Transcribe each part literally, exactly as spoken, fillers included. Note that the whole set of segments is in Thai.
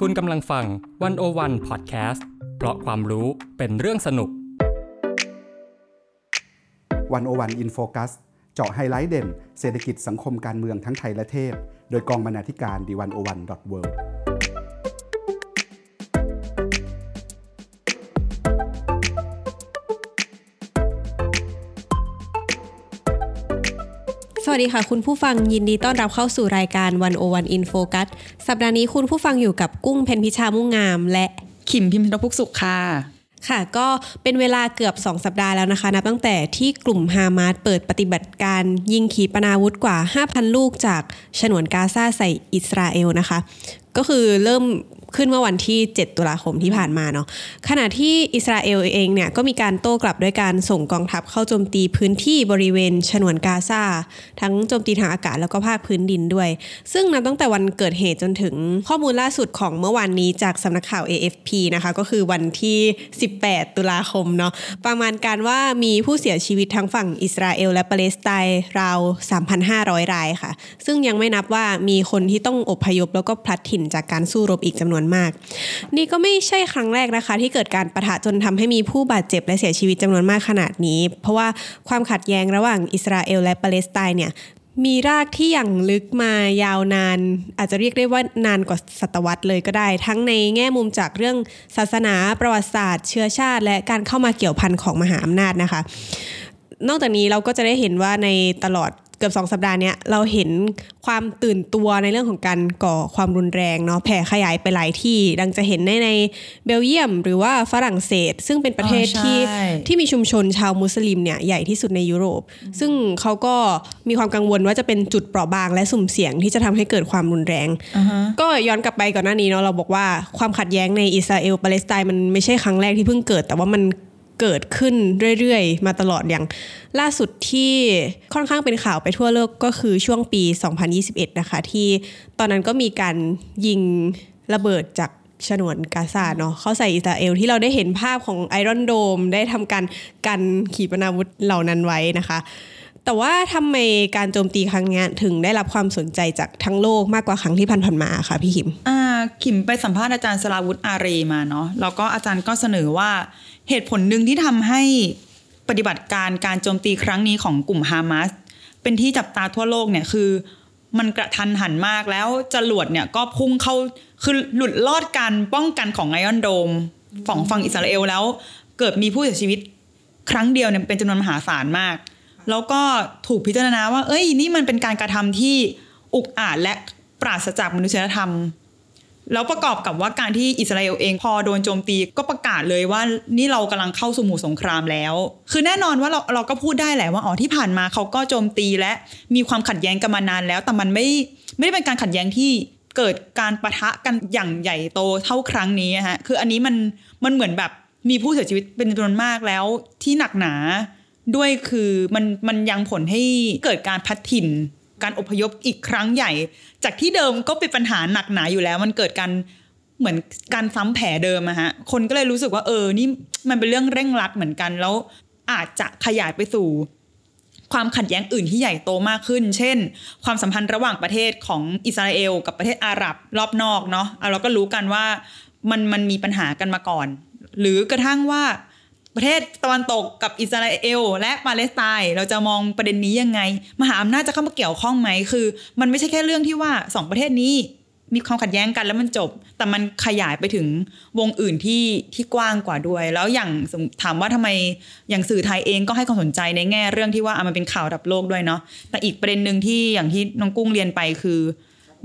คุณกำลังฟังหนึ่งศูนย์หนึ่ง Podcast เพราะความรู้เป็นเรื่องสนุกหนึ่งศูนย์หนึ่ง in focus เจาะไฮไลท์เด่นเศรษฐกิจสังคมการเมืองทั้งไทยและเทศโดยกองบรรณาธิการ the หนึ่งศูนย์หนึ่ง ดอท เวิลด์ สวัสดีค่ะคุณผู้ฟังยินดีต้อนรับเข้าสู่รายการหนึ่งศูนย์หนึ่ง in focus สัปดาห์นี้คุณผู้ฟังอยู่กับกุ้งเพ็ญพิชามุ่งงามและขิมพิมพ์นพุกสุขค่ะค่ะก็เป็นเวลาเกือบสองสัปดาห์แล้วนะคะนับตั้งแต่ที่กลุ่มฮามาสเปิดปฏิบัติการยิงขีปนาวุธกว่า ห้าพัน ลูกจากฉนวนกาซาใส่อิสราเอลนะคะก็คือเริ่มขึ้นเมื่อวันที่เจ็ดตุลาคมที่ผ่านมาเนาะขณะที่อิสราเอลเองเนี่ยก็มีการโต้กลับด้วยการส่งกองทัพเข้าโจมตีพื้นที่บริเวณฉนวนกาซาทั้งโจมตีทางอากาศแล้วก็ภาคพื้นดินด้วยซึ่งนับตั้งแต่วันเกิดเหตุจนถึงข้อมูลล่าสุดของเมื่อวานนี้จากสำนักข่าว เอ เอฟ พี นะคะก็คือวันที่สิบแปดตุลาคมเนาะประมาณการว่ามีผู้เสียชีวิตทั้งฝั่งอิสราเอลและปาเลสไตน์ราว สามพันห้าร้อย รายค่ะซึ่งยังไม่นับว่ามีคนที่ต้องอพยพแล้วก็พลัดถิ่นจากการสู้รบอีกจำนวนมากนี่ก็ไม่ใช่ครั้งแรกนะคะที่เกิดการปะทะจนทำให้มีผู้บาดเจ็บและเสียชีวิตจำนวนมากขนาดนี้เพราะว่าความขัดแย้งระหว่างอิสราเอลและปาเลสไตน์เนี่ยมีรากที่ยังลึกมายาวนานอาจจะเรียกได้ว่านานกว่าศตวรรษเลยก็ได้ทั้งในแง่มุมจากเรื่องศาสนาประวัติศาสตร์เชื้อชาติและการเข้ามาเกี่ยวพันของมหาอำนาจนะคะนอกจากนี้เราก็จะได้เห็นว่าในตลอดเกือบสองสัปดาห์นี้เราเห็นความตื่นตัวในเรื่องของการก่อความรุนแรงเนาะแผ่ขยายไปหลายที่ดังจะเห็นในในเบลเยียมหรือว่าฝรั่งเศสซึ่งเป็นประเทศที่ที่มีชุมชนชาวมุสลิมเนี่ยใหญ่ที่สุดในยุโรปซึ่งเขาก็มีความกังวลว่าจะเป็นจุดเปราะบางและสุ่มเสี่ยงที่จะทำให้เกิดความรุนแรงก็ย้อนกลับไปก่อนหน้านี้เนาะเราบอกว่าความขัดแย้งในอิสราเอลปาเลสไตน์มันไม่ใช่ครั้งแรกที่เพิ่งเกิดแต่ว่ามันเกิดขึ้นเรื่อยๆมาตลอดอย่างล่าสุดที่ค่อนข้างเป็นข่าวไปทั่วโลกก็คือช่วงปีสองพันยี่สิบเอ็ดนะคะที่ตอนนั้นก็มีการยิงระเบิดจากฉนวนกาซาเนาะเขาใส่อิสราเอลที่เราได้เห็นภาพของไอรอนโดมได้ทำการกันขีปนาวุธเหล่านั้นไว้นะคะแต่ว่าทำไมการโจมตีครั้งนี้ถึงได้รับความสนใจจากทั้งโลกมากกว่าครั้งที่ผ่านๆมาค่ะพี่ขิมอ่าขิมไปสัมภาษณ์อาจารย์สราวุธอารีมาเนาะแล้วก็อาจารย์ก็เสนอว่าเหตุผลหนึ่งที่ทำให้ปฏิบัติการการโจมตีครั้งนี้ของกลุ่มฮามาสเป็นที่จับตาทั่วโลกเนี่ยคือมันกระทันหันมากแล้วจรวดเนี่ยก็พุ่งเข้าคือหลุดลอดการป้องกันของไอรอนโดมฝั่งฝั่งอิสราเอลแล้วเกิดมีผู้เสียชีวิตครั้งเดียวเนี่ยเป็นจำนวนมหาศาลมากแล้วก็ถูกพิจารณาว่าเอ้ยนี่มันเป็นการกระทำที่อุกอาจและปราศจากมนุษยธรรมแล้วประกอบกับว่าการที่อิสราเอลเองพอโดนโจมตีก็ประกาศเลยว่านี่เรากำลังเข้าสู่หมู่สงครามแล้วคือแน่นอนว่าเราเราก็พูดได้แหละว่าอ๋อที่ผ่านมาเขาก็โจมตีและมีความขัดแย้งกันมานานแล้วแต่มันไม่ไม่ได้เป็นการขัดแย้งที่เกิดการปะทะกันอย่างใหญ่โตเท่าครั้งนี้ฮะคืออันนี้มันมันเหมือนแบบมีผู้เสียชีวิตเป็นจำนวนมากแล้วที่หนักหนาด้วยคือมันมันยังผลให้เกิดการพลัดถิ่นการอพยพอีกครั้งใหญ่จากที่เดิมก็เป็นปัญหาหนักหนาอยู่แล้วมันเกิดการเหมือนการซ้ำแผลเดิมอะฮะคนก็เลยรู้สึกว่าเออนี่มันเป็นเรื่องเร่งรัดเหมือนกันแล้วอาจจะขยายไปสู่ความขัดแย้งอื่นที่ใหญ่โตมากขึ้นเช่นความสัมพันธ์ระหว่างประเทศของอิสราเอลกับประเทศอาหรับรอบนอกเนาะเราก็รู้กันว่ามันมันมีปัญหากันมาก่อนหรือกระทั่งว่าประเทศตะวันตกกับอิสราเอลและปาเลสไตน์เราจะมองประเด็นนี้ยังไงมหาอำนาจจะเข้ามาเกี่ยวข้องไหมคือมันไม่ใช่แค่เรื่องที่ว่าสองประเทศนี้มีความขัดแย้งกันแล้วมันจบแต่มันขยายไปถึงวงอื่นที่ที่กว้างกว่าด้วยแล้วอย่างถามว่าทำไมอย่างสื่อไทยเองก็ให้ความสนใจในแง่เรื่องที่ว่ามันเป็นข่าวระดับโลกด้วยเนาะแต่อีกประเด็นนึงที่อย่างที่น้องกุ้งเรียนไปคือ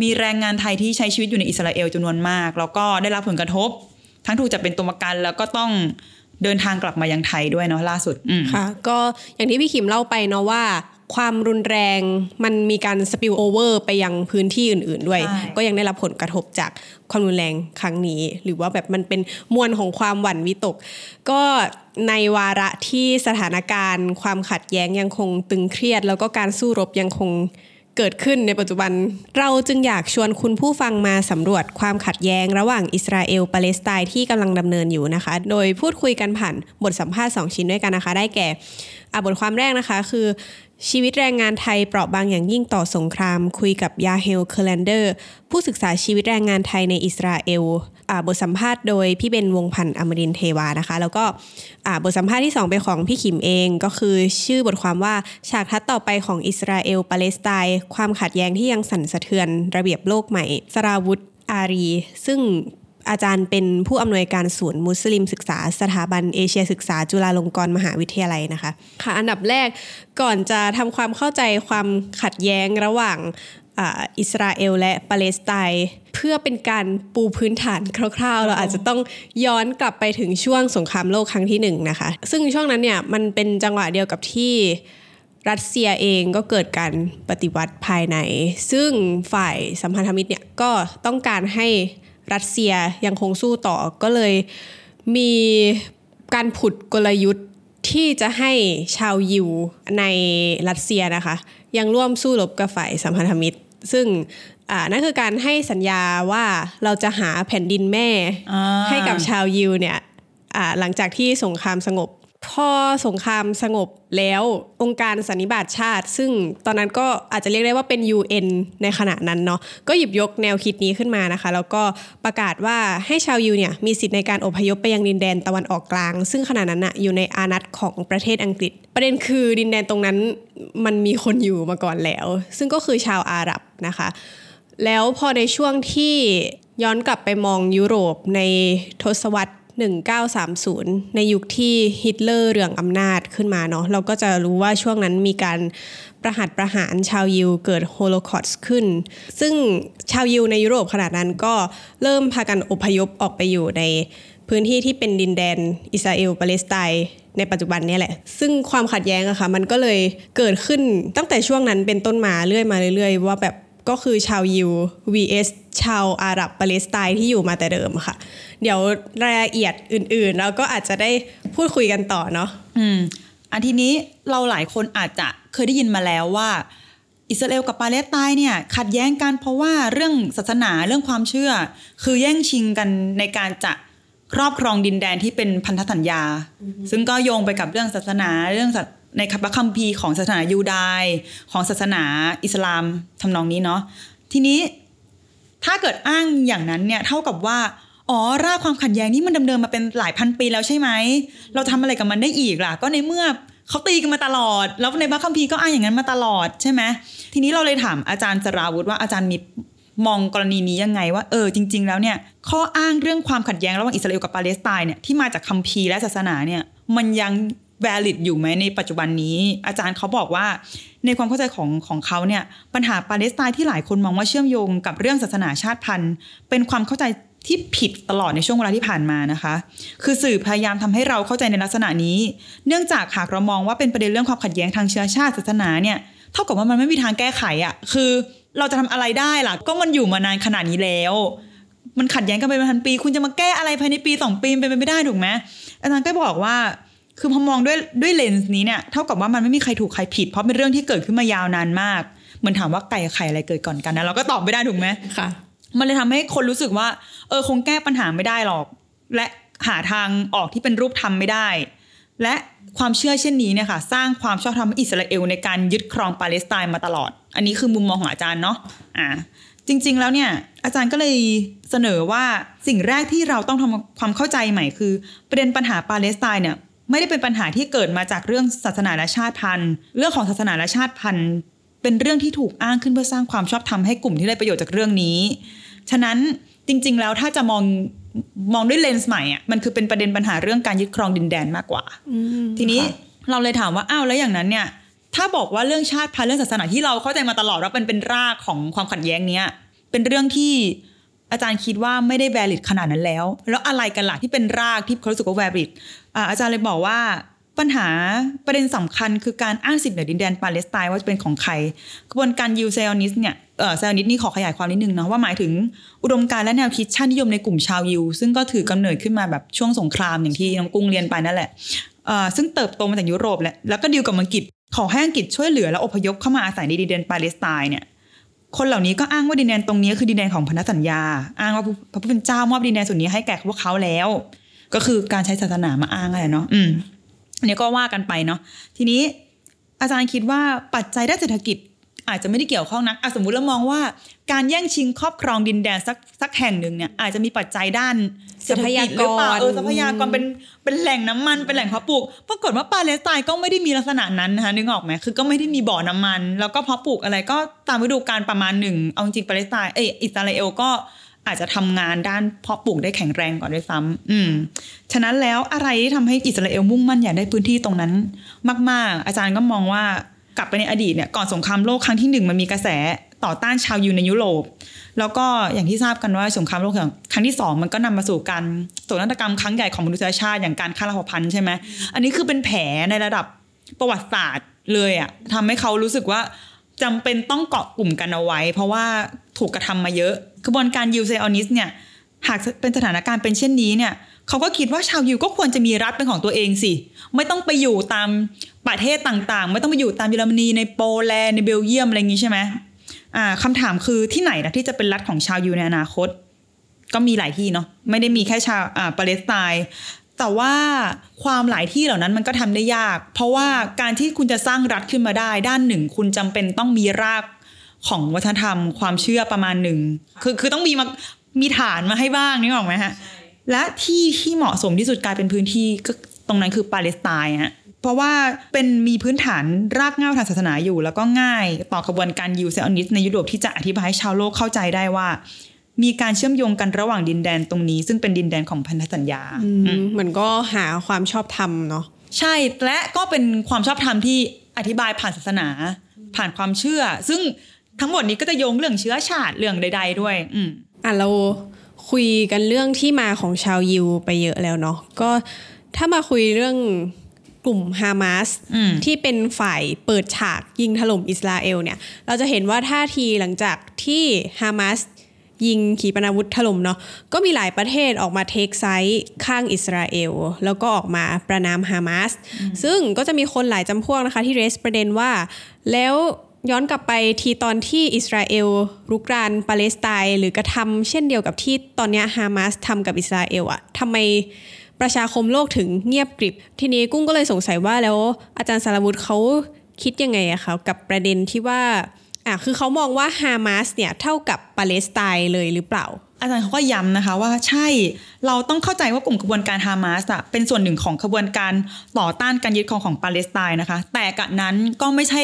มีแรงงานไทยที่ใช้ชีวิตอยู่ในอิสราเอลจำนวนมากแล้วก็ได้รับผลกระทบทั้งถูกจับเป็นตัวประกันแล้วก็ต้องเดินทางกลับมายังไทยด้วยเนาะล่าสุดค่ะก็อย่างที่พี่ขิมเล่าไปเนาะว่าความรุนแรงมันมีการสปิลโอเวอร์ไปยังพื้นที่อื่นๆด้วยก็ยังได้รับผลกระทบจากความรุนแรงครั้งนี้หรือว่าแบบมันเป็นมวลของความหวั่นวิตกก็ในวาระที่สถานการณ์ความขัดแย้งยังคงตึงเครียดแล้วก็การสู้รบยังคงเกิดขึ้นในปัจจุบันเราจึงอยากชวนคุณผู้ฟังมาสำรวจความขัดแย้งระหว่างอิสราเอลปาเลสไตน์ที่กำลังดำเนินอยู่นะคะโดยพูดคุยกันผ่านบทสัมภาษณ์สองชิ้นด้วยกันนะคะได้แก่บทความแรกนะคะคือ ชีวิตแรงงานไทยเปราะบางอย่างยิ่งต่อสงครามคุยกับยาเฮลเคอร์แลนเดอร์ผู้ศึกษาชีวิตแรงงานไทยในอิสราเอลบทสัมภาษณ์โดยพี่เบนวงพันธ์อมรินทร์เทวานะคะแล้วก็บทสัมภาษณ์ที่สองเป็นของพี่ขิมเองก็คือชื่อบทความว่าฉากทัดต่อไปของอิสราเอลปาเลสไตน์ความขัดแย้งที่ยังสั่นสะเทือนระเบียบโลกใหม่สราวุธอารีซึ่งอาจารย์เป็นผู้อำนวยการศูนย์มุสลิมศึกษาสถาบันเอเชียศึกษาจุฬาลงกรณ์มหาวิทยาลัยนะคะค่ะอันดับแรกก่อนจะทำความเข้าใจความขัดแย้งระหว่างอิสราเอลและปาเลสไตน์เพื่อเป็นการปูพื้นฐานคร่าวๆเราอาจจะต้องย้อนกลับไปถึงช่วงสงครามโลกครั้งที่หนึ่งนะคะซึ่งช่วงนั้นเนี่ยมันเป็นจังหวะเดียวกับที่รัสเซียเองก็เกิดการปฏิวัติภายในซึ่งฝ่ายสัมพันธมิตรเนี่ยก็ต้องการให้รัสเซียยังคงสู้ต่อก็เลยมีการผุดกลยุทธ์ที่จะให้ชาวยิวในรัสเซียนะคะยังร่วมสู้รบกับฝ่ายสัมพันธมิตรซึ่งนั่นคือการให้สัญญาว่าเราจะหาแผ่นดินแม่ให้กับชาวยิวเนี่ยหลังจากที่สงครามสงบพอสงครามสงบแล้วองค์การสันนิบาตชาติซึ่งตอนนั้นก็อาจจะเรียกได้ว่าเป็น ยู เอ็น ในขณะนั้นเนาะก็หยิบยกแนวคิดนี้ขึ้นมานะคะแล้วก็ประกาศว่าให้ชาวยิวเนี่ยมีสิทธิ์ในการอพยพไปยังดินแดนตะวันออกกลางซึ่งขณะนั้นนะอยู่ในอานัตของประเทศอังกฤษประเด็นคือดินแดนตรงนั้นมันมีคนอยู่มาก่อนแล้วซึ่งก็คือชาวอาหรับนะคะแล้วพอในช่วงที่ย้อนกลับไปมองยุโรปในทศวรรษหนึ่งพันเก้าร้อยสามสิบในยุคที่ฮิตเลอร์เรื่องอำนาจขึ้นมาเนาะเราก็จะรู้ว่าช่วงนั้นมีการประหัตประหารชาวยิวเกิดโฮโลคอสต์ขึ้นซึ่งชาวยิวในยุโรปขณะนั้นก็เริ่มพากันอพยพออกไปอยู่ในพื้นที่ที่เป็นดินแดนอิสราเอลปาเลสไตน์ในปัจจุบันนี่แหละซึ่งความขัดแย้งอะค่ะมันก็เลยเกิดขึ้นตั้งแต่ช่วงนั้นเป็นต้นมาเรื่อยมาเรื่อยๆว่าแบบก็คือชาวยิว วี เอส ชาวอาหรับปาเลสไตน์ที่อยู่มาแต่เดิมค่ะเดี๋ยวรายละเอียดอื่นๆแล้วก็อาจจะได้พูดคุยกันต่อเนาะอืมอันทีนี้เราหลายคนอาจจะเคยได้ยินมาแล้วว่าอิสราเอลกับปาเลสไตน์เนี่ยขัดแย้งกันเพราะว่าเรื่องศาสนาเรื่องความเชื่อคือแย่งชิงกันในการจะครอบครองดินแดนที่เป็นพันธสัญญา mm-hmm. ซึ่งก็โยงไปกับเรื่องศาสนาเรื่องในพระคัมภีร์ของศาสนายูดายของศาสนาอิสลามทำนองนี้เนาะทีนี้ถ้าเกิดอ้างอย่างนั้นเนี่ยเท่ากับว่าอ๋อรากความขัดแย้งนี้มันดำเนินมาเป็นหลายพันปีแล้วใช่ไหมเราทำอะไรกับมันได้อีกล่ะก็ในเมื่อเขาตีกันมาตลอดแล้วในพระคัมภีร์ก็อ้างอย่างนั้นมาตลอดใช่ไหมทีนี้เราเลยถามอาจารย์สราวุธว่าอาจารย์มีมองกรณีนี้ยังไงว่าเออจริงๆแล้วเนี่ยข้ออ้างเรื่องความขัดแย้งระหว่างอิสราเอลกับปาเลสไตน์เนี่ยที่มาจากคัมภีร์และศาสนาเนี่ยมันยังvalid อยู่ไหมในปัจจุบันนี้อาจารย์เขาบอกว่าในความเข้าใจของของเขาเนี่ยปัญหาปาเลสไตน์ที่หลายคนมองว่าเชื่อมโยงกับเรื่องศาสนาชาติพันธุ์เป็นความเข้าใจที่ผิดตลอดในช่วงเวลาที่ผ่านมานะคะคือสื่อพยายามทำให้เราเข้าใจในลักษณะนี้เนื่องจากหากเรามองว่าเป็นประเด็นเรื่องความขัดแย้งทางเชื้อชาติศาสนาเนี่ยเท่ากับว่ามันไม่มีทางแก้ไขอ่ะคือเราจะทำอะไรได้ล่ะก็มันอยู่มานานขนาดนี้แล้วมันขัดแย้งกันไปเป็นพันปีคุณจะมาแก้อะไรภายในปีสองปีเป็นไปไม่ได้ถูกไหมอาจารย์ก็บอกว่าคือพอมองด้วยด้วยเลนส์นี้เนี่ยเท่ากับว่ามันไม่มีใครถูกใครผิดเพราะเป็นเรื่องที่เกิดขึ้นมายาวนานมากเหมือนถามว่าไก่ไข่อะไรเกิดก่อนกันนะเราก็ตอบไม่ได้ถูกไหมค่ะมันเลยทำให้คนรู้สึกว่าเออคงแก้ปัญหาไม่ได้หรอกและหาทางออกที่เป็นรูปธรรมไม่ได้และความเชื่อเช่นนี้เนี่ยค่ะสร้างความชอบธรรมให้อิสราเอลในการยึดครองปาเลสไตน์มาตลอดอันนี้คือมุมมองของอาจารย์เนาะอ่าจริงๆแล้วเนี่ยอาจารย์ก็เลยเสนอว่าสิ่งแรกที่เราต้องทำความเข้าใจใหม่คือประเด็นปัญหาปาเลสไตน์เนี่ยไม่ได้เป็นปัญหาที่เกิดมาจากเรื่องศาสนาและชาติพันธุ์เรื่องของศาสนาและชาติพันธุ์เป็นเรื่องที่ถูกอ้างขึ้นเพื่อสร้างความชอบธรรมให้กลุ่มที่ได้ประโยชน์จากเรื่องนี้ฉะนั้นจริงๆแล้วถ้าจะมองมองด้วยเลนส์ใหม่อ่ะมันคือเป็นประเด็นปัญหาเรื่องการยึดครองดินแดนมากกว่าทีนี้เราเลยถามว่าอ้าวแล้วอย่างนั้นเนี่ยถ้าบอกว่าเรื่องชาติพันธุ์เรื่องศาสนาที่เราเข้าใจมาตลอดว่าเป็นเป็นรากของความขัดแย้งเนี้ยเป็นเรื่องที่อาจารย์คิดว่าไม่ได้ valid ขนาดนั้นแล้วแล้วอะไรกันล่ะที่เป็นรากที่เขารู้สึกว่า valid อ่าอาจารย์เลยบอกว่าปัญหาประเด็นสำคัญคือการอ้างสิทธิ์เหนือดินแดนปาเลสไตน์ว่าจะเป็นของใครกระบวนการยิวไซออนิสต์เนี่ยเอ่อไซออนิสต์นี่ขอขยายความนิดนึงเนาะว่าหมายถึงอุดมการณ์และแนวคิดชาตินิยมในกลุ่มชาวยิวซึ่งก็ถือกำเนิดขึ้นมาแบบช่วงสงครามอย่างที่น้องกุ้งเรียนไปนั่นแหละเอ่อซึ่งเติบโตมาจากยุโรปและแล้วก็ดีลกับอังกฤษขอให้อังกฤษช่วยเหลือและอพยพเข้ามาอาศัยในดินแดนปาเลสไตน์เนี่ยคนเหล่านี้ก็อ้างว่าดินแดนตรงนี้คือดินแดนของพันธสัญญาอ้างว่าพระผู้เป็นเจ้ามอบดินแดนส่วนนี้ให้แก่พวกเขาแล้วก็คือการใช้ศาสนามาอ้างอะไรเนาะอืมอันนี้ก็ว่ากันไปเนาะทีนี้ อาจารย์คิดว่าปัจจัยด้านเศรษฐกิจอาจจะไม่ได้เกี่ยวข้องนักสมมุติเรามองว่าการแย่งชิงครอบครองดินแดนสักสักแห่งหนึ่งเนี่ยอาจจะมีปัจจัยด้านทรัพยากรเออทรัพยากรเป็นเป็นแหล่งน้ำมันเป็นแหล่งเพาะปลูกปรากฏว่าปาเลสไตน์ก็ไม่ได้มีลักษณะนั้นนะคะนึกออกไหมคือก็ไม่ได้มีบ่อน้ำมันแล้วก็เพาะปลูกอะไรก็ตามฤดูกาลประมาณหนึ่งเอาจริงปาเลสไตน์เอออิสราเอลก็อาจจะทำงานด้านเพาะปลูกได้แข็งแรงก่อนด้วยซ้ำอืมฉะนั้นแล้วอะไรที่ทำให้อิสราเอลมุ่งมั่นอยากได้พื้นที่ตรงนั้นมากๆอาจารย์ก็มองว่ากลับไปในอดีตเนี่ยก่อนสงครามโลกครั้งที่หนึ่งมันมีกระแสต่อต้านชาวยิวในยุโรปแล้วก็อย่างที่ทราบกันว่าสงครามโลกครั้งที่สองมันก็นำมาสู่การโศกนาฏกรรมครั้งใหญ่ของมนุษยชาติอย่างการฆ่าเผ่าพันธุ์ใช่ไหมอันนี้คือเป็นแผลในระดับประวัติศาสตร์เลยอ่ะทำให้เขารู้สึกว่าจำเป็นต้องเกาะกลุ่มกันเอาไว้เพราะว่าถูกกระทำมาเยอะกระบวนการยิวไซออนิสต์เนี่ยหากเป็นสถานการณ์เป็นเช่นนี้เนี่ยเขาก็คิดว่าชาวยิวก็ควรจะมีรัฐเป็นของตัวเองสิไม่ต้องไปอยู่ตามประเทศต่างๆไม่ต้องไปอยู่ตามเยอรมนีในโปแลนด์ในเบลเยียมอะไรอย่างงี้ใช่ไหมอ่าคำถามคือที่ไหนนะที่จะเป็นรัฐของชาวยิวในอนาคตก็มีหลายที่เนาะไม่ได้มีแค่ชาวอ่าปาเลสไตน์แต่ว่าความหลายที่เหล่านั้นมันก็ทำได้ยากเพราะว่าการที่คุณจะสร้างรัฐขึ้นมาได้ด้านหนึ่งคุณจำเป็นต้องมีรากของวัฒนธรรมความเชื่อประมาณหนึ่งคือคือต้องมีมามีฐานมาให้บ้างนึกออกไหมฮะและที่ที่เหมาะสมที่สุดกลายเป็นพื้นที่ก็ตรงนั้นคือปาเลสไตน์ฮะเพราะว่าเป็นมีพื้นฐานรากเหง้าทางศาสนาอยู่แล้วก็ง่ายต่อกระบวนการยิวไซออนิสต์ในยุโรปที่จะอธิบายให้ชาวโลกเข้าใจได้ว่ามีการเชื่อมโยงกันระหว่างดินแดนตรงนี้ซึ่งเป็นดินแดนของพันธสัญญาเหมือนก็หาความชอบธรรมเนาะใช่และก็เป็นความชอบธรรมที่อธิบายผ่านศาสนาผ่านความเชื่อซึ่งทั้งหมดนี้ก็จะโยงเรื่องเชื้อชาติเรื่องใดๆด้วยอืมอ่ะเราคุยกันเรื่องที่มาของชาวยิวไปเยอะแล้วเนาะก็ถ้ามาคุยเรื่องกลุ่มฮามาสที่เป็นฝ่ายเปิดฉากยิงถล่มอิสราเอลเนี่ยเราจะเห็นว่าท่าทีหลังจากที่ฮามาสยิงขีปนาวุธถล่มเนาะก็มีหลายประเทศออกมาเทคไซด์ข้างอิสราเอลแล้วก็ออกมาประณามฮามาสซึ่งก็จะมีคนหลายจำพวกนะคะที่เรสประเด็นว่าแล้วย้อนกลับไปทีตอนที่อิสราเอลรุกรานปาเลสไตน์หรือกระทำเช่นเดียวกับที่ตอนนี้ฮามาสทำกับอิสราเอลอะทำไมประชาคมโลกถึงเงียบกริบทีนี้กุ้งก็เลยสงสัยว่าแล้วอาจารย์สารวุฒิเขาคิดยังไงอะคะกับประเด็นที่ว่าอ่ะคือเขามองว่าฮามาสเนี่ยเท่ากับปาเลสไตน์เลยหรือเปล่าอาจารย์เขาก็ย้ำนะคะว่าใช่เราต้องเข้าใจว่ากลุ่มขบวนการฮามาสอะเป็นส่วนหนึ่งของขบวนการต่อต้านการยึดครองของปาเลสไตน์นะคะแต่กะนั้นก็ไม่ใช่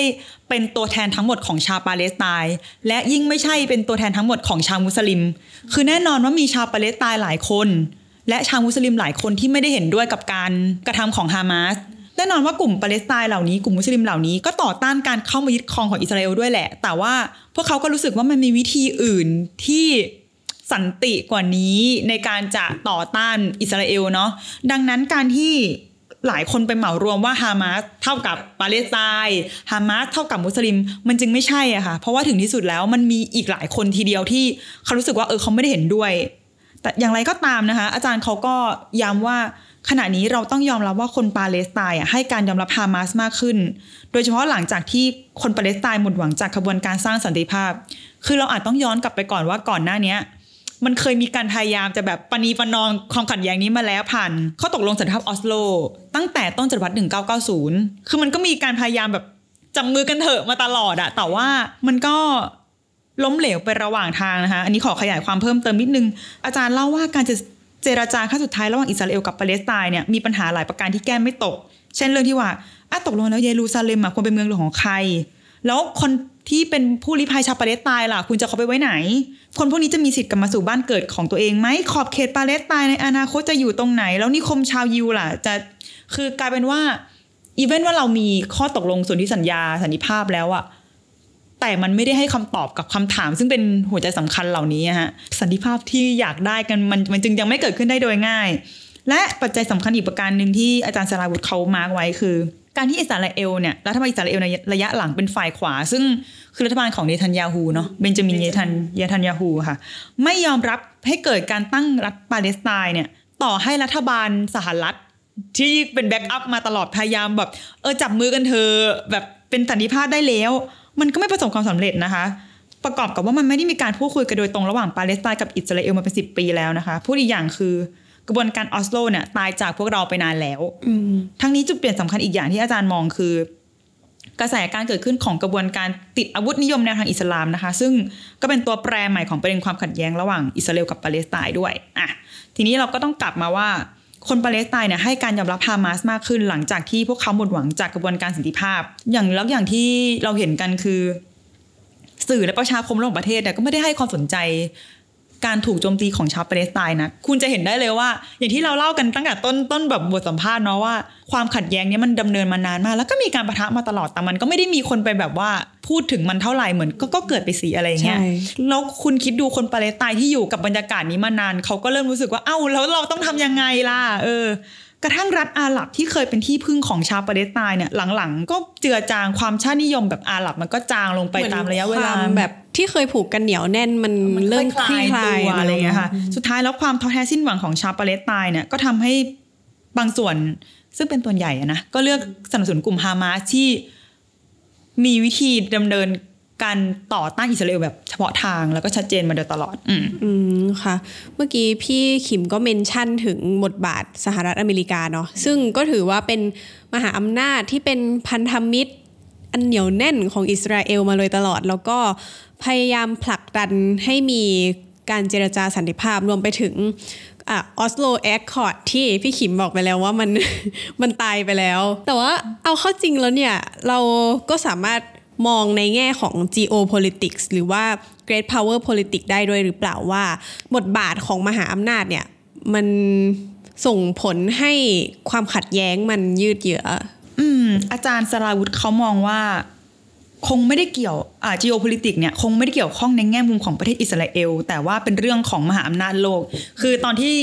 เป็นตัวแทนทั้งหมดของชาวปาเลสไตน์และยิ่งไม่ใช่เป็นตัวแทนทั้งหมดของชาวมุสลิมคือแน่นอนว่ามีชาวปาเลสไตน์หลายคนและชาวมุสลิมหลายคนที่ไม่ได้เห็นด้วยกับการกระทำของฮามาสแน่นอนว่ากลุ่มปาเลสไตน์เหล่านี้กลุ่มมุสลิมเหล่านี้ก็ต่อต้านการเข้ามายึดครองของอิสราเอลด้วยแหละแต่ว่าพวกเขาก็รู้สึกว่ามันมีวิธีอื่นที่สันติกว่านี้ในการจะต่อต้านอิสราเอลเนาะดังนั้นการที่หลายคนไปเหมารวมว่าฮามาสเท่ากับปาเลสไตน์ฮามาสเท่ากับมุสลิมมันจึงไม่ใช่อะค่ะเพราะว่าถึงที่สุดแล้วมันมีอีกหลายคนทีเดียวที่เขารู้สึกว่าเออเขาไม่ได้เห็นด้วยแต่อย่างไรก็ตามนะคะอาจารย์เขาก็ย้ำว่าขณะนี้เราต้องยอมรับว่าคนปาเลสไตน์ให้การยอมรับฮามาสมากขึ้นโดยเฉพาะหลังจากที่คนปาเลสไตน์หมดหวังจากขบวนการสร้างสันติภาพคือเราอาจต้องย้อนกลับไปก่อนว่าก่อนหน้านี้มันเคยมีการพยายามจะแบบปณีประนอมความขัดแย้งนี้มาแล้วผ่านข้อตกลงสันติภาพออสโลตั้งแต่ต้นศตวรรษหนึ่งพันเก้าร้อยเก้าสิบคือมันก็มีการพยายามแบบจับมือกันเถอะมาตลอดอะแต่ว่ามันก็ล้มเหลวไประหว่างทางนะคะอันนี้ขอขยายความเพิ่มเติมนิดนึงอาจารย์เล่าว่าการจะเจรจาขั้นสุดท้ายระหว่างอิสราเอลกับปาเลสไตน์เนี่ยมีปัญหาหลายประการที่แก้ไม่ตกเช่นเรื่องที่ว่าอ่ะตกลงแล้วเยรูซาเล็มควรเป็นเมืองหลวงของใครแล้วคนที่เป็นผู้ลี้ภัยชาวปาเลสไตน์ล่ะคุณจะเขาไปไว้ไหนคนพวกนี้จะมีสิทธิ์กลับมาสู่บ้านเกิดของตัวเองไหมขอบเขตปาเลสไตน์ในอนาคตจะอยู่ตรงไหนแล้วนิคมชาวยิวล่ะจะคือกลายเป็นว่าอีเวนต์ว่าเรามีข้อตกลงส่วนที่สัญญาสันติภาพแล้วอะแต่มันไม่ได้ให้คำตอบกับคำถามซึ่งเป็นหัวใจสำคัญเหล่านี้ฮะสันติภาพที่อยากได้กันมันมันจึงยังไม่เกิดขึ้นได้โดยง่ายและปัจจัยสำคัญอีกประการนึงที่อาจารย์สราวุธเขามาร์กไว้คือการที่อิสราเอลเนี่ยรัฐบาลอิสราเอลในระยะหลังเป็นฝ่ายขวาซึ่งคือรัฐบาลของเนทันยาฮูเนาะเบนจามินเนทันเนทันยาฮูค่ะไม่ยอมรับให้เกิดการตั้งรัฐปาเลสไตน์เนี่ยต่อให้รัฐบาลสหรัฐที่เป็นแบ็กอัพมาตลอดพยายามแบบเออจับมือกันเถอะแบบเป็นสันติภาพได้แล้วมันก็ไม่ประสบความสำเร็จนะคะประกอบกับว่ามันไม่ได้มีการพูดคุยกันโดยตรงระหว่างปาเลสไตน์กับอิสราเอลมาเป็นสิบปีแล้วนะคะพูดอีกอย่างคือกระบวนการออสโลเนี่ยตายจากพวกเราไปนานแล้วทั้งนี้จุดเปลี่ยนสำคัญอีกอย่างที่อาจารย์มองคือ กระแสการเกิดขึ้นของกระบวนการติดอาวุธนิยมแนวทางอิสลามนะคะซึ่งก็เป็นตัวแปรใหม่ของประเด็นความขัดแย้งระหว่างอิสราเอลกับปาเลสไตน์ด้วยอ่ะทีนี้เราก็ต้องกลับมาว่าคนปาเลสไตน์เนี่ยให้การยอมรับฮามาสมากขึ้นหลังจากที่พวกเขาหมดหวังจากกระบวนการสันติภาพอย่างแล้วอย่างที่เราเห็นกันคือสื่อและประชาคมระหว่างประเทศเนี่ยก็ไม่ได้ให้ความสนใจการถูกโจมตีของชาวปาเลสไตน์นะคุณจะเห็นได้เลยว่าอย่างที่เราเล่ากันตั้งแต่ต้นต้นแบบบทสัมภาษณ์เนาะว่าความขัดแย้งนี้มันดำเนินมานานมากแล้วก็มีการปะทะมาตลอดแต่มันก็ไม่ได้มีคนไปแบบว่าพูดถึงมันเท่าไหร่เหมือนก็ก็เกิดไปสีอะไรเงี้ยแล้วคุณคิดดูคนปาเลสไตน์ที่อยู่กับบรรยากาศนี้มานานเขาก็เริ่มรู้สึกว่าเอ้าแล้วเราต้องทำยังไงล่ะเออกระทั่งรัฐอาหรับที่เคยเป็นที่พึ่งของชาวปาเลสไตน์เนี่ยหลังๆก็เจือจางความชาตินิยมแบบอาหรับมันก็จางลงไปตามระยะเวลาแบบที่เคยผูกกันเหนียวแน่นมันเริ่มคลี่คลายอะไรอย่างเงี้ยค่ะสุดท้ายแล้วความท้อแท้สิ้นหวังของชาวปาเลสไตน์เนี่ยก็ทำให้บางส่วนซึ่งเป็นตัวใหญ่นะก็เลือกสนับสนุนกลุ่มฮามาสที่มีวิธีดำเนินการต่อต้านอิสราเอลแบบเฉพาะทางแล้วก็ชัดเจนมาโดยตลอดอืมอืมค่ะเมื่อกี้พี่ขิมก็เมนชั่นถึงบทบาทสหรัฐอเมริกาเนาะซึ่งก็ถือว่าเป็นมหาอำนาจที่เป็นพันธมิตรอันเหนียวแน่นของอิสราเอลมาโดยตลอดแล้วก็พยายามผลักดันให้มีการเจรจาสันติภาพรวมไปถึงออสโลแอคคอร์ดที่พี่ขิมบอกไปแล้วว่ามัน มันตายไปแล้วแต่ว่าเอาเข้าจริงแล้วเนี่ยเราก็สามารถมองในแง่ของ geopolitics หรือว่า great power politics ได้ด้วยหรือเปล่าว่าบทบาทของมหาอำนาจเนี่ยมันส่งผลให้ความขัดแย้งมันยืดเยื้ออืมอาจารย์สราวุธเขามองว่าคงไม่ได้เกี่ยวอ่า geopolitics เนี่ยคงไม่ได้เกี่ยวข้องในแง่มุมของประเทศอิสราเอลแต่ว่าเป็นเรื่องของมหาอำนาจโลกคือตอนที่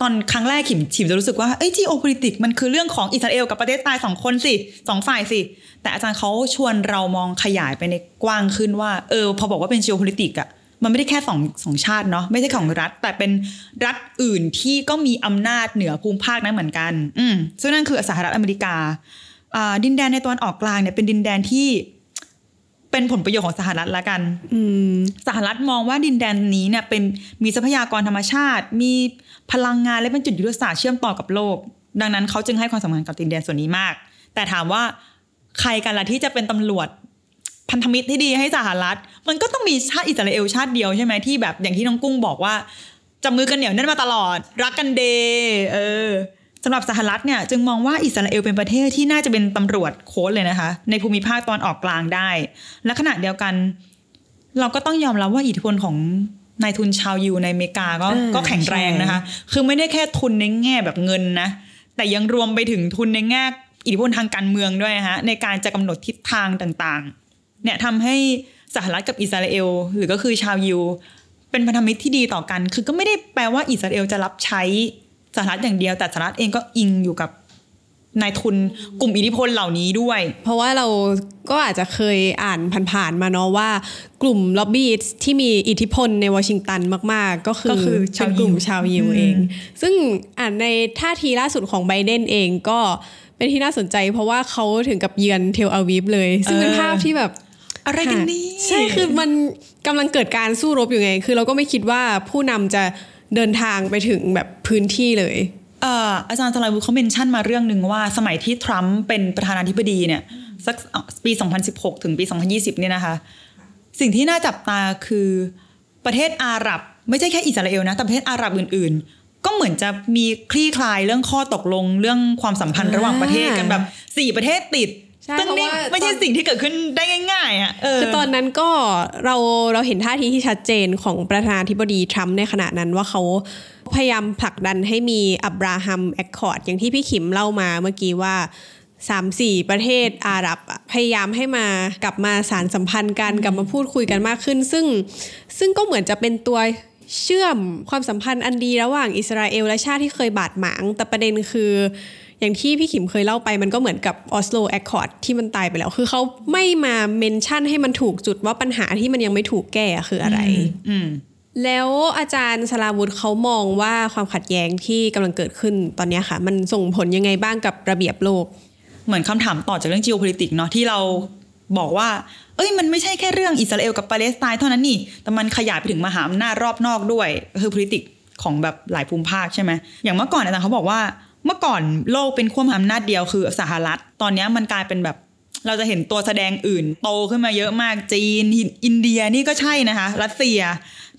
ตอนครั้งแรกขิมขิมจะรู้สึกว่าเอ้ย geopolitics มันคือเรื่องของอิสราเอลกับประเทศไทยสองคนสิสองฝ่ายสิแต่อาจารย์เขาชวนเรามองขยายไปในกว้างขึ้นว่าเออพอบอกว่าเป็น geopolitics อ่ะมันไม่ได้แค่สองสองชาติเนาะไม่ใช่ของรัฐแต่เป็นรัฐอื่นที่ก็มีอำนาจเหนือภูมิภาคนั้นเหมือนกันอืมซึ่งนั่นคือสหรัฐอเมริกาอ่าดินแดนในตะวันออกกลางเนี่ยเป็นดินแดนที่เป็นผลประโยชน์ของสหรัฐละกันสหรัฐมองว่าดินแดนนี้เนี่ยเป็นมีทรัพยากรธรรมชาติมีพลังงานและเป็นจุดยุทธศาสตร์เชื่อมต่อกับโลกดังนั้นเขาจึงให้ความสำคัญกับดินแดนส่วนนี้มากแต่ถามว่าใครกันล่ะที่จะเป็นตำรวจพันธมิตรที่ดีให้สหรัฐมันก็ต้องมีชาติอิสราเอลชาติเดียวใช่ไหมที่แบบอย่างที่น้องกุ้งบอกว่าจับมือกันเหนียวแน่นมาตลอดรักกันเดเออสำหรับสหรัฐเนี่ยจึงมองว่าอิสราเอลเป็นประเทศที่น่าจะเป็นตำรวจโค้ชเลยนะคะในภูมิภาคตอนออกกลางได้และขณะเดียวกันเราก็ต้องยอมรับว่าอิทธิพลของนายทุนชาวยิวในอเมริกาก็ก็แข็งแรงนะคะคือไม่ได้แค่ทุนในแง่แบบเงินนะแต่ยังรวมไปถึงทุนในแง่อิทธิพลทางการเมืองด้วยฮะในการจะกำหนดทิศทางต่างๆเนี่ยทำให้สหรัฐกับอิสราเอลหรือก็คือชาวยิวเป็นพันธมิตรที่ดีต่อกันคือก็ไม่ได้แปลว่าอิสราเอลจะรับใช้สหรัฐอย่างเดียวแต่สหรัฐเองก็อิงอยู่กับนายทุนกลุ่มอิทธิพลเหล่านี้ด้วยเพราะว่าเราก็อาจจะเคยอ่านผ่านๆมาเนาะว่ากลุ่มล็อบบี้ที่มีอิทธิพลในวอชิงตันมากๆก็คือเป็นกลุ่มชาวยิวเองซึ่งอ่านในท่าทีล่าสุดของไบเดนเองก็เป็นที่น่าสนใจเพราะว่าเขาถึงกับเยือนเทลอาวีฟเลยซึ่งเป็นภาพที่แบบอะไรกันนี่ใช่คือมันกำลังเกิดการสู้รบอยู่ไงคือเราก็ไม่คิดว่าผู้นำจะเดินทางไปถึงแบบพื้นที่เลยเอ่ออาจารย์สลายบุเขาเมนชั่นมาเรื่องนึงว่าสมัยที่ทรัมป์เป็นประธานาธิบดีเนี่ยสักปีสองพันสิบหกถึงปีสองพันยี่สิบเนี่ยนะคะสิ่งที่น่าจับตาคือประเทศอาหรับไม่ใช่แค่อิสราเอลนะแต่ประเทศอาหรับอื่นๆก็เหมือนจะมีคลี่คลายเรื่องข้อตกลงเรื่องความสัมพันธ์ระหว่างประเทศกันแบบสี่ประเทศติดซึ่งนี่ไม่ใช่สิ่งที่เกิดขึ้นได้ง่ายๆอ่ะคือตอนนั้นก็เราเราเห็นท่าทีที่ชัดเจนของประธานาธิบดีทรัมป์ในขณะนั้นว่าเขาพยายามผลักดันให้มีอับราฮัมแอคคอร์ดอย่างที่พี่ขิมเล่ามาเมื่อกี้ว่า สามถึงสี่ ประเทศอาหรับพยายามให้มากลับมาสานสัมพันธ์กันกลับมาพูดคุยกันมากขึ้นซึ่งซึ่งก็เหมือนจะเป็นตัวเชื่อมความสัมพันธ์อันดีระหว่างอิสราเอลและชาติที่เคยบาดหมางแต่ประเด็นคืออย่างที่พี่ขิมเคยเล่าไปมันก็เหมือนกับ Oslo Accord ที่มันตายไปแล้วคือเขาไม่มาเมนชั่นให้มันถูกจุดว่าปัญหาที่มันยังไม่ถูกแก้คืออะไรแล้วอาจารย์สราวุธเขามองว่าความขัดแย้งที่กำลังเกิดขึ้นตอนนี้ค่ะมันส่งผลยังไงบ้างกับระเบียบโลกเหมือนคำถามต่อจากเรื่อง geopolitics เนาะที่เราบอกว่าเอ้ยมันไม่ใช่แค่เรื่องอิสราเอลกับปาเลสไตน์เท่านั้นนี่แต่มันขยายไปถึงมหาอำนาจรอบนอกด้วยคือ politics ของแบบหลายภูมิภาคใช่ไหมอย่างเมื่อก่อนอาจารย์เขาบอกว่าเมื่อก่อนโลกเป็นขั้วอำนาจเดียวคือสหรัฐตอนนี้มันกลายเป็นแบบ เราจะเห็นตัวแสดงอื่นโตขึ้นมาเยอะมากจีนอินเดียนี่ก็ใช่นะคะรัสเซีย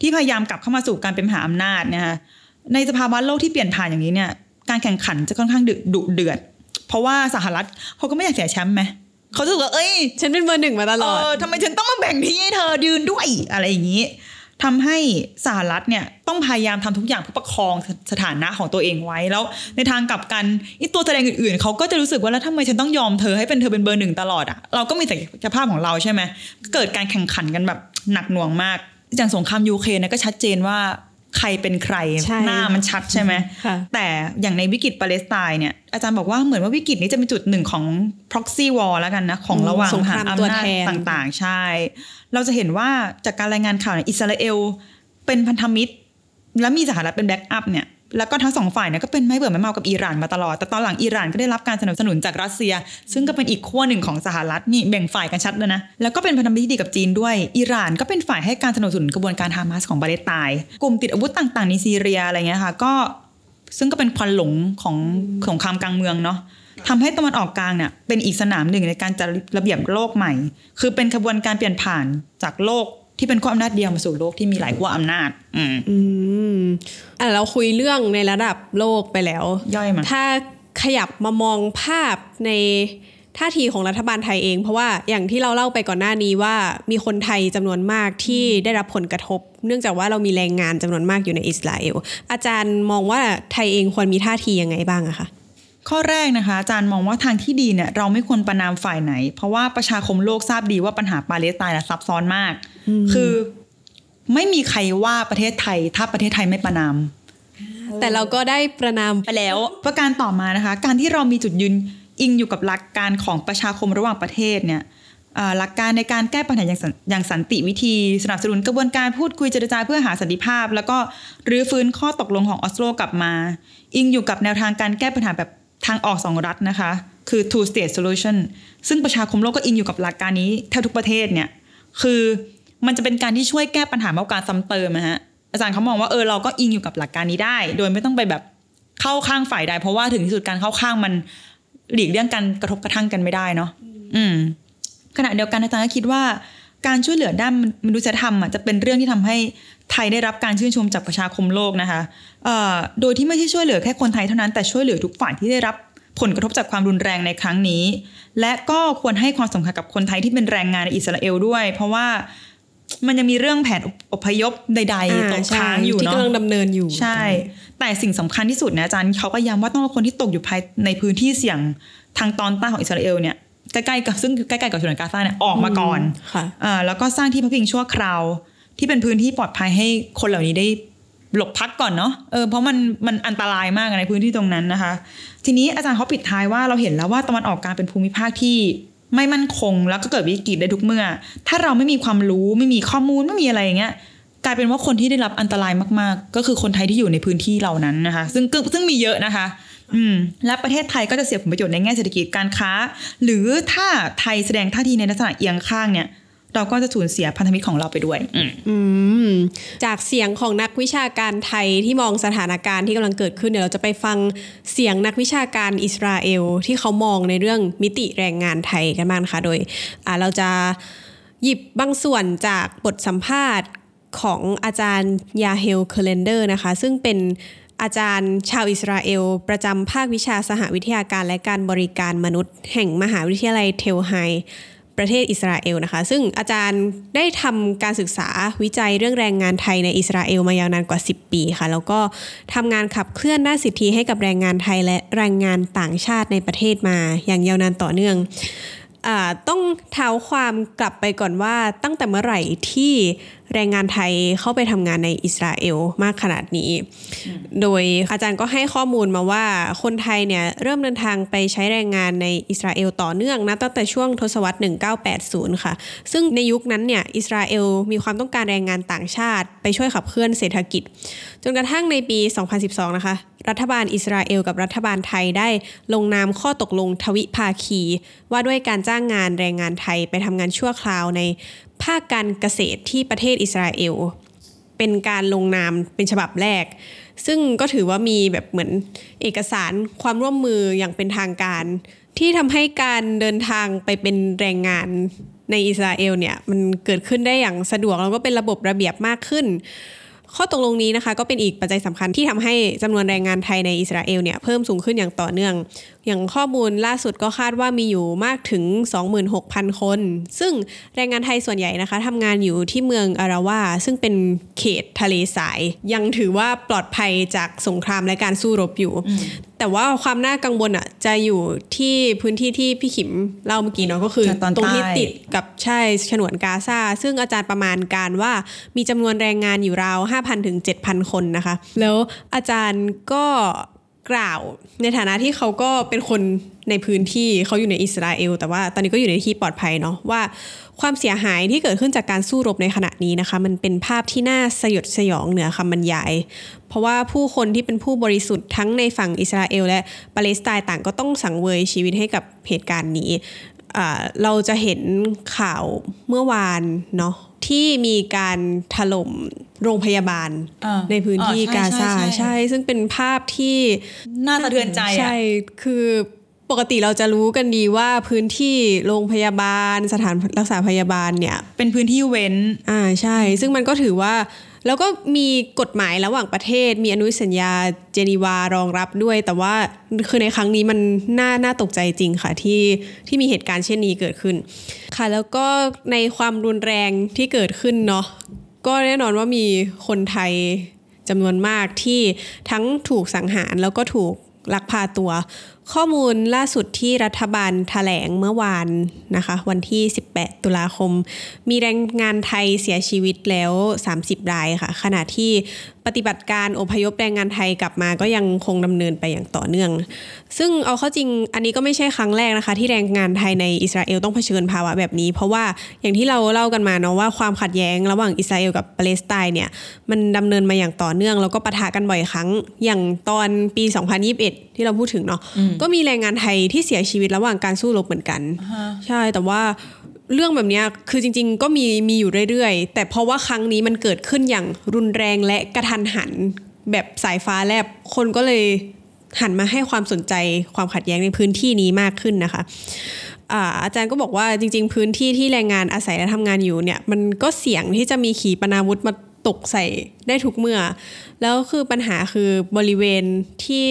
ที่พยายามกลับเข้ามาสู่การเป็นมหาอำนาจนะคะในสภาวะโลกที่เปลี่ยนผ่านอย่างนี้เนี่ยการแข่งขันจะค่อนข้างดุเดือดเพราะว่าสหรัฐเขาก็ไม่อยากเสียแชมป์ไหมเขาจะบอกเอ้ยฉันเป็นเบอร์หนึ่งมาตลอดเออทำไมฉันต้องมาแบ่งที่ให้เธอยืนด้วยอะไรอย่างนี้ทำให้สหรัฐเนี่ยต้องพยายามทำทุกอย่างเพื่อประคองสถานะของตัวเองไว้แล้วในทางกลับกันอีตัวแสดงอื่นๆเขาก็จะรู้สึกว่าแล้วทำไมฉันต้องยอมเธอให้เป็นเธอเป็นเบอร์หนึ่งตลอดอ่ะเราก็มีศักยภาพของเราใช่ไหมเกิดการแข่งขันกันแบบหนักหน่วงมากอย่างสงครามยูเครนเนี่ยก็ชัดเจนว่าใครเป็นใครหน้ามันชัดใช่ไหมแต่อย่างในวิกฤตปาเลสไตน์เนี่ยอาจารย์บอกว่าเหมือนว่าวิกฤตนี้จะเป็นจุดหนึ่งของ proxy war แล้วกันนะของระหว่างมหาอำนาจต่างๆใช่เราจะเห็นว่าจากการรายงานข่าวอิสราเอลเป็นพันธมิตรและมีสหรัฐเป็นแบ็กอัพเนี่ยแล้วก็ทั้งสองฝ่ายเนี่ยก็เป็นไม่เบื่อไม่เมากับอิหร่านมาตลอดแต่ตอนหลังอิหร่านก็ได้รับการสนับสนุนจากรัสเซียซึ่งก็เป็นอีกขั้วหนึ่งของสหรัฐนี่แบ่งฝ่ายกันชัดแล้วนะแล้วก็เป็นพันธมิตรที่ดีกับจีนด้วยอิหร่านก็เป็นฝ่ายให้การสนับสนุนกระบวนการฮามาสของปาเลสไตน์กลุ่มติดอาวุธต่างๆในซีเรียอะไรเงี้ยค่ะก็ซึ่งก็เป็นควันหลงของสงครามกลางเมืองเนาะทำให้ตะวันออกกลางเนี่ยเป็นอีกสนามหนึ่งในการจัดระเบียบโลกใหม่คือเป็นกระบวนการเปลี่ยนผ่านจากโลกที่เป็นขั้วอำนาจเดียวมาสู่โลกที่มีหลายขั้วอำนาจอืมอ่ะเราคุยเรื่องในระดับโลกไปแล้วย่อยมาถ้าขยับมามองภาพในท่าทีของรัฐบาลไทยเองเพราะว่าอย่างที่เราเล่าไปก่อนหน้านี้ว่ามีคนไทยจำนวนมากที่ได้รับผลกระทบเนื่องจากว่าเรามีแรงงานจำนวนมากอยู่ในอิสราเอลอาจารย์มองว่าไทยเองควรมีท่าทียังไงบ้างอะคะข้อแรกนะคะอาจารย์มองว่าทางที่ดีเนี่ยเราไม่ควรประณามฝ่ายไหนเพราะว่าประชาคมโลกทราบดีว่าปัญหาปาเลสไตน์ซับซ้อนมากคือไม่มีใครว่าประเทศไทยถ้าประเทศไทยไม่ประณามแต่เราก็ได้ประณามไปแล้วประการต่อมานะคะการที่เรามีจุดยืนอิงอยู่กับหลักการของประชาคมระหว่างประเทศเนี่ยหลักการในการแก้ปัญหาอย่างสันติวิธีสนับสนุนกระบวนการพูดคุยเจรจาเพื่อหาสันติภาพแล้วก็รื้อฟื้นข้อตกลงของออสโลกลับมาอิงอยู่กับแนวทางการแก้ปัญหาแบบทางออกสองรัฐนะคะคือ two state solution ซึ่งประชาคมโลกก็อิงอยู่กับหลักการนี้แทบทุกประเทศเนี่ยคือมันจะเป็นการที่ช่วยแก้ปัญหาเมื่อการซ้ำเติมนะฮะอาจารย์เขามองว่าเออเราก็อิงอยู่กับหลักการนี้ได้โดยไม่ต้องไปแบบเข้าข้างฝ่ายใดเพราะว่าถึงที่สุดการเข้าข้างมันหลีกเลี่ยงกันกระทบกระทั่งกันไม่ได้เนาะอืมขณะเดียวกันอาจารย์ก็คิดว่าการช่วยเหลือด้านมนุษยธรรมอ่ะจะเป็นเรื่องที่ทำให้ไทยได้รับการชื่นชมจากประชาคมโลกนะคะเอ่อโดยที่ไม่ใช่ช่วยเหลือแค่คนไทยเท่านั้นแต่ช่วยเหลือทุกฝ่ายที่ได้รับผลกระทบจากความรุนแรงในครั้งนี้และก็ควรให้ความสำคัญกับคนไทยที่เป็นแรงงานในอิสราเอลด้วยเพราะว่ามันยังมีเรื่องแผนอพยพใดๆตกค้างอยู่เนาะที่กำลังดำเนินอยู่ใช่แต่สิ่งสำคัญที่สุดนะอาจารย์เขาก็ย้ำว่าต้องเอาคนที่ตกอยู่ภายในพื้นที่เสี่ยงทางตอนใต้ของอิสราเอลเนี่ยใกล้ๆกับซึ่งใกล้ๆกับฉนวนกาซาเนี่ยออกมาก่อนแล้วก็สร้างที่พักพิงชั่วคราวที่เป็นพื้นที่ปลอดภัยให้คนเหล่านี้ได้หลบพักก่อนเนาะเออเพราะมันมันอันตรายมากในพื้นที่ตรงนั้นนะคะทีนี้อาจารย์เขาปิดท้ายว่าเราเห็นแล้วว่าตะวันออกกลางเป็นภูมิภาคที่ไม่มั่นคงแล้วก็เกิดวิกฤตได้ทุกเมื่อถ้าเราไม่มีความรู้ไม่มีข้อมูลไม่มีอะไรอย่างเงี้ยกลายเป็นว่าคนที่ได้รับอันตรายมากๆก็คือคนไทยที่อยู่ในพื้นที่เหล่านั้นนะคะซึ่งซึ่งมีเยอะนะคะอืมและประเทศไทยก็จะเสียผลประโยชน์ในแง่เศรษฐกิจการค้าหรือถ้าไทยแสดงท่าทีในลักษณะเอียงข้างเนี่ยเราก็จะสูญเสียพันธมิตรของเราไปด้วยอืมจากเสียงของนักวิชาการไทยที่มองสถานการณ์ที่กำลังเกิดขึ้นเดี๋ยวเราจะไปฟังเสียงนักวิชาการอิสราเอลที่เขามองในเรื่องมิติแรงงานไทยกันบ้างนะคะโดยอ่าเราจะหยิบบางส่วนจากบทสัมภาษณ์ของอาจารย์ยาเฮลเคเลนเดอร์นะคะซึ่งเป็นอาจารย์ชาวอิสราเอลประจำภาควิชาสหวิทยาการและการบริการมนุษย์แห่งมหาวิทยาลัยเทลไฮประเทศอิสราเอลนะคะซึ่งอาจารย์ได้ทำการศึกษาวิจัยเรื่องแรงงานไทยในอิสราเอลมายาวนานกว่าสิบปีค่ะแล้วก็ทำงานขับเคลื่อนด้านสิทธิให้กับแรงงานไทยและแรงงานต่างชาติในประเทศมาอย่างยาวนานต่อเนื่องอ่าต้องเท้าความกลับไปก่อนว่าตั้งแต่เมื่อไหร่ที่แรงงานไทยเข้าไปทำงานในอิสราเอลมากขนาดนี้โดยอาจารย์ก็ให้ข้อมูลมาว่าคนไทยเนี่ยเริ่มเดินทางไปใช้แรงงานในอิสราเอลต่อเนื่องนะตั้งแต่ช่วงทศวรรษหนึ่งพันเก้าร้อยแปดสิบค่ะซึ่งในยุคนั้นเนี่ยอิสราเอลมีความต้องการแรงงานต่างชาติไปช่วยขับเคลื่อนเศรษฐกิจจนกระทั่งในปีสองพันสิบสองนะคะรัฐบาลอิสราเอลกับรัฐบาลไทยได้ลงนามข้อตกลงทวิภาคีว่าด้วยการจ้างงานแรงงานไทยไปทำงานชั่วคราวในภาคการเกษตรที่ประเทศอิสราเอลเป็นการลงนามเป็นฉบับแรกซึ่งก็ถือว่ามีแบบเหมือนเอกสารความร่วมมืออย่างเป็นทางการ ที่ทำให้การเดินทางไปเป็นแรงงานในอิสราเอลเนี่ยมันเกิดขึ้นได้อย่างสะดวกแล้วก็เป็นระบบระเบียบมากขึ้นข้อตกลงนี้นะคะก็เป็นอีกปัจจัยสำคัญที่ทำให้จำนวนแรงงานไทยในอิสราเอลเนี่ยเพิ่มสูงขึ้นอย่างต่อเนื่องอย่างข้อมูลล่าสุดก็คาดว่ามีอยู่มากถึง สองหมื่นหกพัน คนซึ่งแรงงานไทยส่วนใหญ่นะคะทำงานอยู่ที่เมืองอาราว่าซึ่งเป็นเขตทะเลทรายยังถือว่าปลอดภัยจากสงครามและการสู้รบอยู่แต่ว่าความน่ากังวลอ่ะจะอยู่ที่พื้นที่ที่พี่ขิมเล่าเมื่อกี้เนาะก็คือตรงที่ติดกับใช่ฉนวนกาซาซึ่งอาจารย์ประมาณการว่ามีจำนวนแรงงานอยู่ราว ห้าพันถึงเจ็ดพัน คนนะคะแล้วอาจารย์ก็กล่าวในฐานะที่เขาก็เป็นคนในพื้นที่เขาอยู่ในอิสราเอลแต่ว่าตอนนี้ก็อยู่ในที่ปลอดภัยเนาะว่าความเสียหายที่เกิดขึ้นจากการสู้รบในขณะนี้นะคะมันเป็นภาพที่น่าสยดสยองเหนือคำบรรยายเพราะว่าผู้คนที่เป็นผู้บริสุทธิ์ทั้งในฝั่งอิสราเอลและปาเลสไตน์ต่างก็ต้องสังเวยชีวิตให้กับเหตุการณ์นี้เราจะเห็นข่าวเมื่อวานเนาะที่มีการถล่มโรงพยาบาลในพื้นที่กาซาใช่ซึ่งเป็นภาพที่น่าสะเทือนใจใช่คือปกติเราจะรู้กันดีว่าพื้นที่โรงพยาบาลสถานรักษาพยาบาลเนี่ยเป็นพื้นที่เว้นอ่าใช่ซึ่งมันก็ถือว่าแล้วก็มีกฎหมายระหว่างประเทศมีอนุสัญญาเจนีวารองรับด้วยแต่ว่าคือในครั้งนี้มันน่าน่าตกใจจริงค่ะที่ที่มีเหตุการณ์เช่นนี้เกิดขึ้นค่ะแล้วก็ในความรุนแรงที่เกิดขึ้นเนาะก็แน่นอนว่ามีคนไทยจำนวนมากที่ทั้งถูกสังหารแล้วก็ถูกลักพาตัวข้อมูลล่าสุดที่รัฐบาลแถลงเมื่อวานนะคะวันที่สิบแปดตุลาคมมีแรงงานไทยเสียชีวิตแล้วสามสิบรายค่ะขณะที่ปฏิบัติการอพยพแรงงานไทยกลับมาก็ยังคงดำเนินไปอย่างต่อเนื่องซึ่งเอาเข้าจริงอันนี้ก็ไม่ใช่ครั้งแรกนะคะที่แรงงานไทยในอิสราเอลต้องเผชิญภาวะแบบนี้เพราะว่าอย่างที่เราเล่ากันมาเนาะว่าความขัดแย้งระหว่างอิสราเอลกับปาเลสไตน์เนี่ยมันดำเนินมาอย่างต่อเนื่องแล้วก็ปะทะกันบ่อยครั้งอย่างตอนปีสองพันยี่สิบเอ็ดที่เราพูดถึงเนาะก็มีแรงงานไทยที่เสียชีวิตระหว่างการสู้รบเหมือนกัน uh-huh. ใช่แต่ว่าเรื่องแบบนี้คือจริงๆก็มีมีอยู่เรื่อยๆแต่เพราะว่าครั้งนี้มันเกิดขึ้นอย่างรุนแรงและกระทันหันแบบสายฟ้าแลบคนก็เลยหันมาให้ความสนใจความขัดแย้งในพื้นที่นี้มากขึ้นนะคะ อ่า อาจารย์ก็บอกว่าจริงๆพื้นที่ที่แรงงานอาศัยและทำงานอยู่เนี่ยมันก็เสี่ยงที่จะมีขีปนาวุธมาตกใส่ได้ทุกเมื่อแล้วคือปัญหาคือบริเวณที่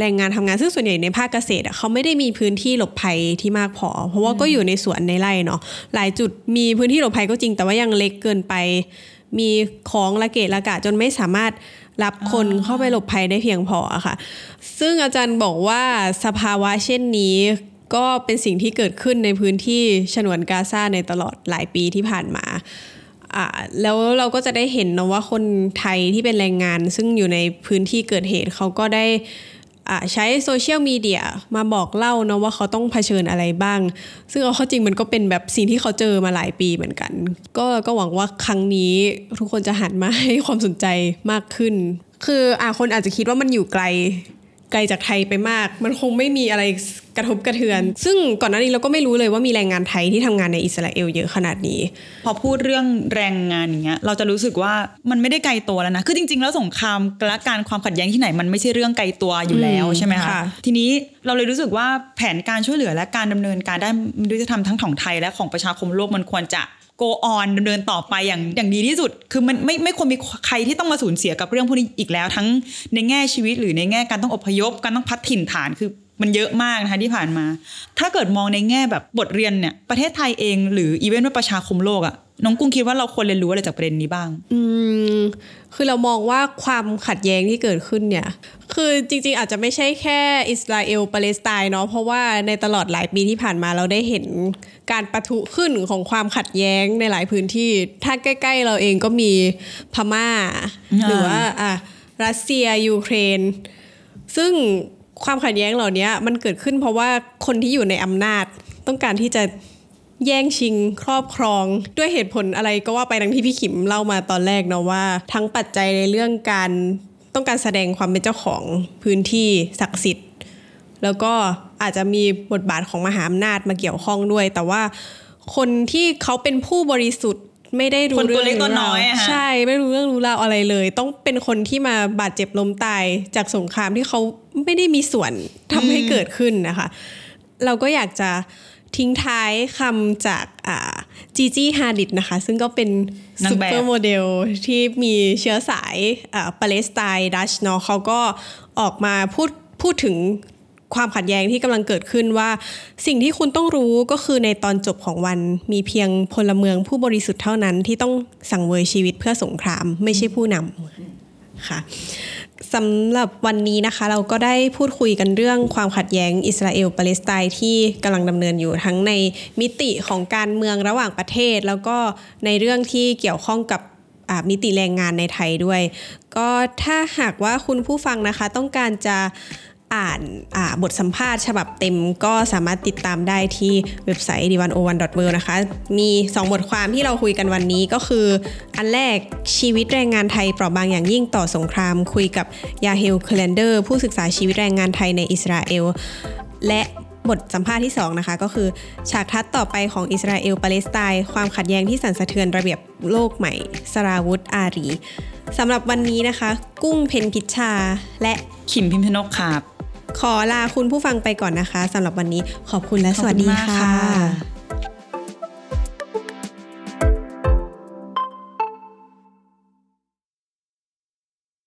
แรงงานทำงานซึ่งส่วนใหญ่ในภาคเกษตรเขาไม่ได้มีพื้นที่หลบภัยที่มากพอเพราะว่าก็อยู่ในสวนในไร่เนาะหลายจุดมีพื้นที่หลบภัยก็จริงแต่ว่ายังเล็กเกินไปมีของละเกะละกะจนไม่สามารถรับคนเข้าไปหลบภัยได้เพียงพอค่ะซึ่งอาจารย์บอกว่าสภาวะเช่นนี้ก็เป็นสิ่งที่เกิดขึ้นในพื้นที่ฉนวนกาซาในตลอดหลายปีที่ผ่านมาแล้วเราก็จะได้เห็นนะว่าคนไทยที่เป็นแรงงานซึ่งอยู่ในพื้นที่เกิดเหตุเขาก็ได้ใช้โซเชียลมีเดียมาบอกเล่านะว่าเขาต้องเผชิญอะไรบ้างซึ่งเอาเข้าจริงมันก็เป็นแบบสิ่งที่เขาเจอมาหลายปีเหมือนกันก็ก็หวังว่าครั้งนี้ทุกคนจะหันมาให้ความสนใจมากขึ้นคืออ่ะคนอาจจะคิดว่ามันอยู่ไกลไกลจากไทยไปมากมันคงไม่มีอะไรกระทบกระเทือนซึ่งก่อนหน้านี้เราก็ไม่รู้เลยว่ามีแรงงานไทยที่ทำงานในอิสราเอลเยอะขนาดนี้พอพูดเรื่องแรงงานอย่างเงี้ยเราจะรู้สึกว่ามันไม่ได้ไกลตัวแล้วนะคือจริงๆแล้วสงครามและการความขัดแย้งที่ไหนมันไม่ใช่เรื่องไกลตัวอยู่แล้วใช่ไหมคะทีนี้เราเลยรู้สึกว่าแผนการช่วยเหลือและการดำเนินการด้านมนุษยธรรมทั้งของไทยและของประชาคมโลกมันควรจะgo on ดำเนินต่อไปอย่างอย่างดีที่สุดคือมันไม่ไม่ควรมีใครที่ต้องมาสูญเสียกับเรื่องพวกนี้อีกแล้วทั้งในแง่ชีวิตหรือในแง่การต้องอพยพการต้องพัดถิ่นฐานคือมันเยอะมากนะคะที่ผ่านมาถ้าเกิดมองในแง่แบบบทเรียนเนี่ยประเทศไทยเองหรืออีเวนต์ว่าประชาคมโลกอะน้องกุ้งคิดว่าเราควรเรียนรู้อะไรจากประเด็นนี้บ้างอืมคือเรามองว่าความขัดแย้งที่เกิดขึ้นเนี่ยคือจริงๆอาจจะไม่ใช่แค่อิสราเอลปาเลสไตน์เนาะเพราะว่าในตลอดหลายปีที่ผ่านมาเราได้เห็นการปะทุขึ้นของความขัดแย้งในหลายพื้นที่ถ้าใกล้ๆเราเองก็มีพม่าหรือว่าอ่ะรัสเซียยูเครนซึ่งความขัดแย้งเหล่านี้มันเกิดขึ้นเพราะว่าคนที่อยู่ในอำนาจต้องการที่จะแย่งชิงครอบครองด้วยเหตุผลอะไรก็ว่าไปดังที่พี่ขิมเล่ามาตอนแรกเนาะว่าทั้งปัจจัยในเรื่องการต้องการแสดงความเป็นเจ้าของพื้นที่ศักดิ์สิทธิ์แล้วก็อาจจะมีบทบาทของมหาอำนาจมาเกี่ยวข้องด้วยแต่ว่าคนที่เขาเป็นผู้บริสุทธิ์ไม่ได้รู้เรื่องรู้ราวใช่ไม่รู้เรื่องรู้ราวอะไรเลยต้องเป็นคนที่มาบาดเจ็บล้มตายจากสงครามที่เขาไม่ได้มีส่วนทำให้เกิดขึ้นนะคะ เราก็อยากจะทิ้งท้ายคำจากจีจี้ฮาดิดนะคะซึ่งก็เป็นซูเปอร์โมเดลที่มีเชื้อสายปาเลสไตน์ดัชเนาะเขาก็ออกมาพูดพูดถึงความขัดแย้งที่กำลังเกิดขึ้นว่าสิ่งที่คุณต้องรู้ก็คือในตอนจบของวันมีเพียงพลเมืองผู้บริสุทธิ์เท่านั้นที่ต้องสังเวยชีวิตเพื่อสงครามไม่ใช่ผู้นำค่ะสำหรับวันนี้นะคะเราก็ได้พูดคุยกันเรื่องความขัดแย้งอิสราเอลปาเลสไตน์ที่กำลังดำเนินอยู่ทั้งในมิติของการเมืองระหว่างประเทศแล้วก็ในเรื่องที่เกี่ยวข้องกับมิติแรงงานในไทยด้วยก็ถ้าหากว่าคุณผู้ฟังนะคะต้องการจะอ่านบทสัมภาษณ์ฉบับเต็มก็สามารถติดตามได้ที่เว็บไซต์ ดี หนึ่งศูนย์หนึ่ง ดอท เวิลด์ นะคะมีสองบทความที่เราคุยกันวันนี้ก็คืออันแรกชีวิตแรงงานไทยเปราะบางอย่างยิ่งต่อสงครามคุยกับยาเฮล เคเลนเดอร์ผู้ศึกษาชีวิตแรงงานไทยในอิสราเอลและบทสัมภาษณ์ที่สองนะคะก็คือฉากทัศน์ต่อไปของอิสราเอลปาเลสไตน์ความขัดแย้งที่สั่นสะเทือนระเบียบโลกใหม่สราวุธอารีสำหรับวันนี้นะคะกุ้งเพ็ญพิชชาและขิมพิมพนกครับขอลาคุณผู้ฟังไปก่อนนะคะสำหรับวันนี้ขอบคุณและสวัสดีค่ะ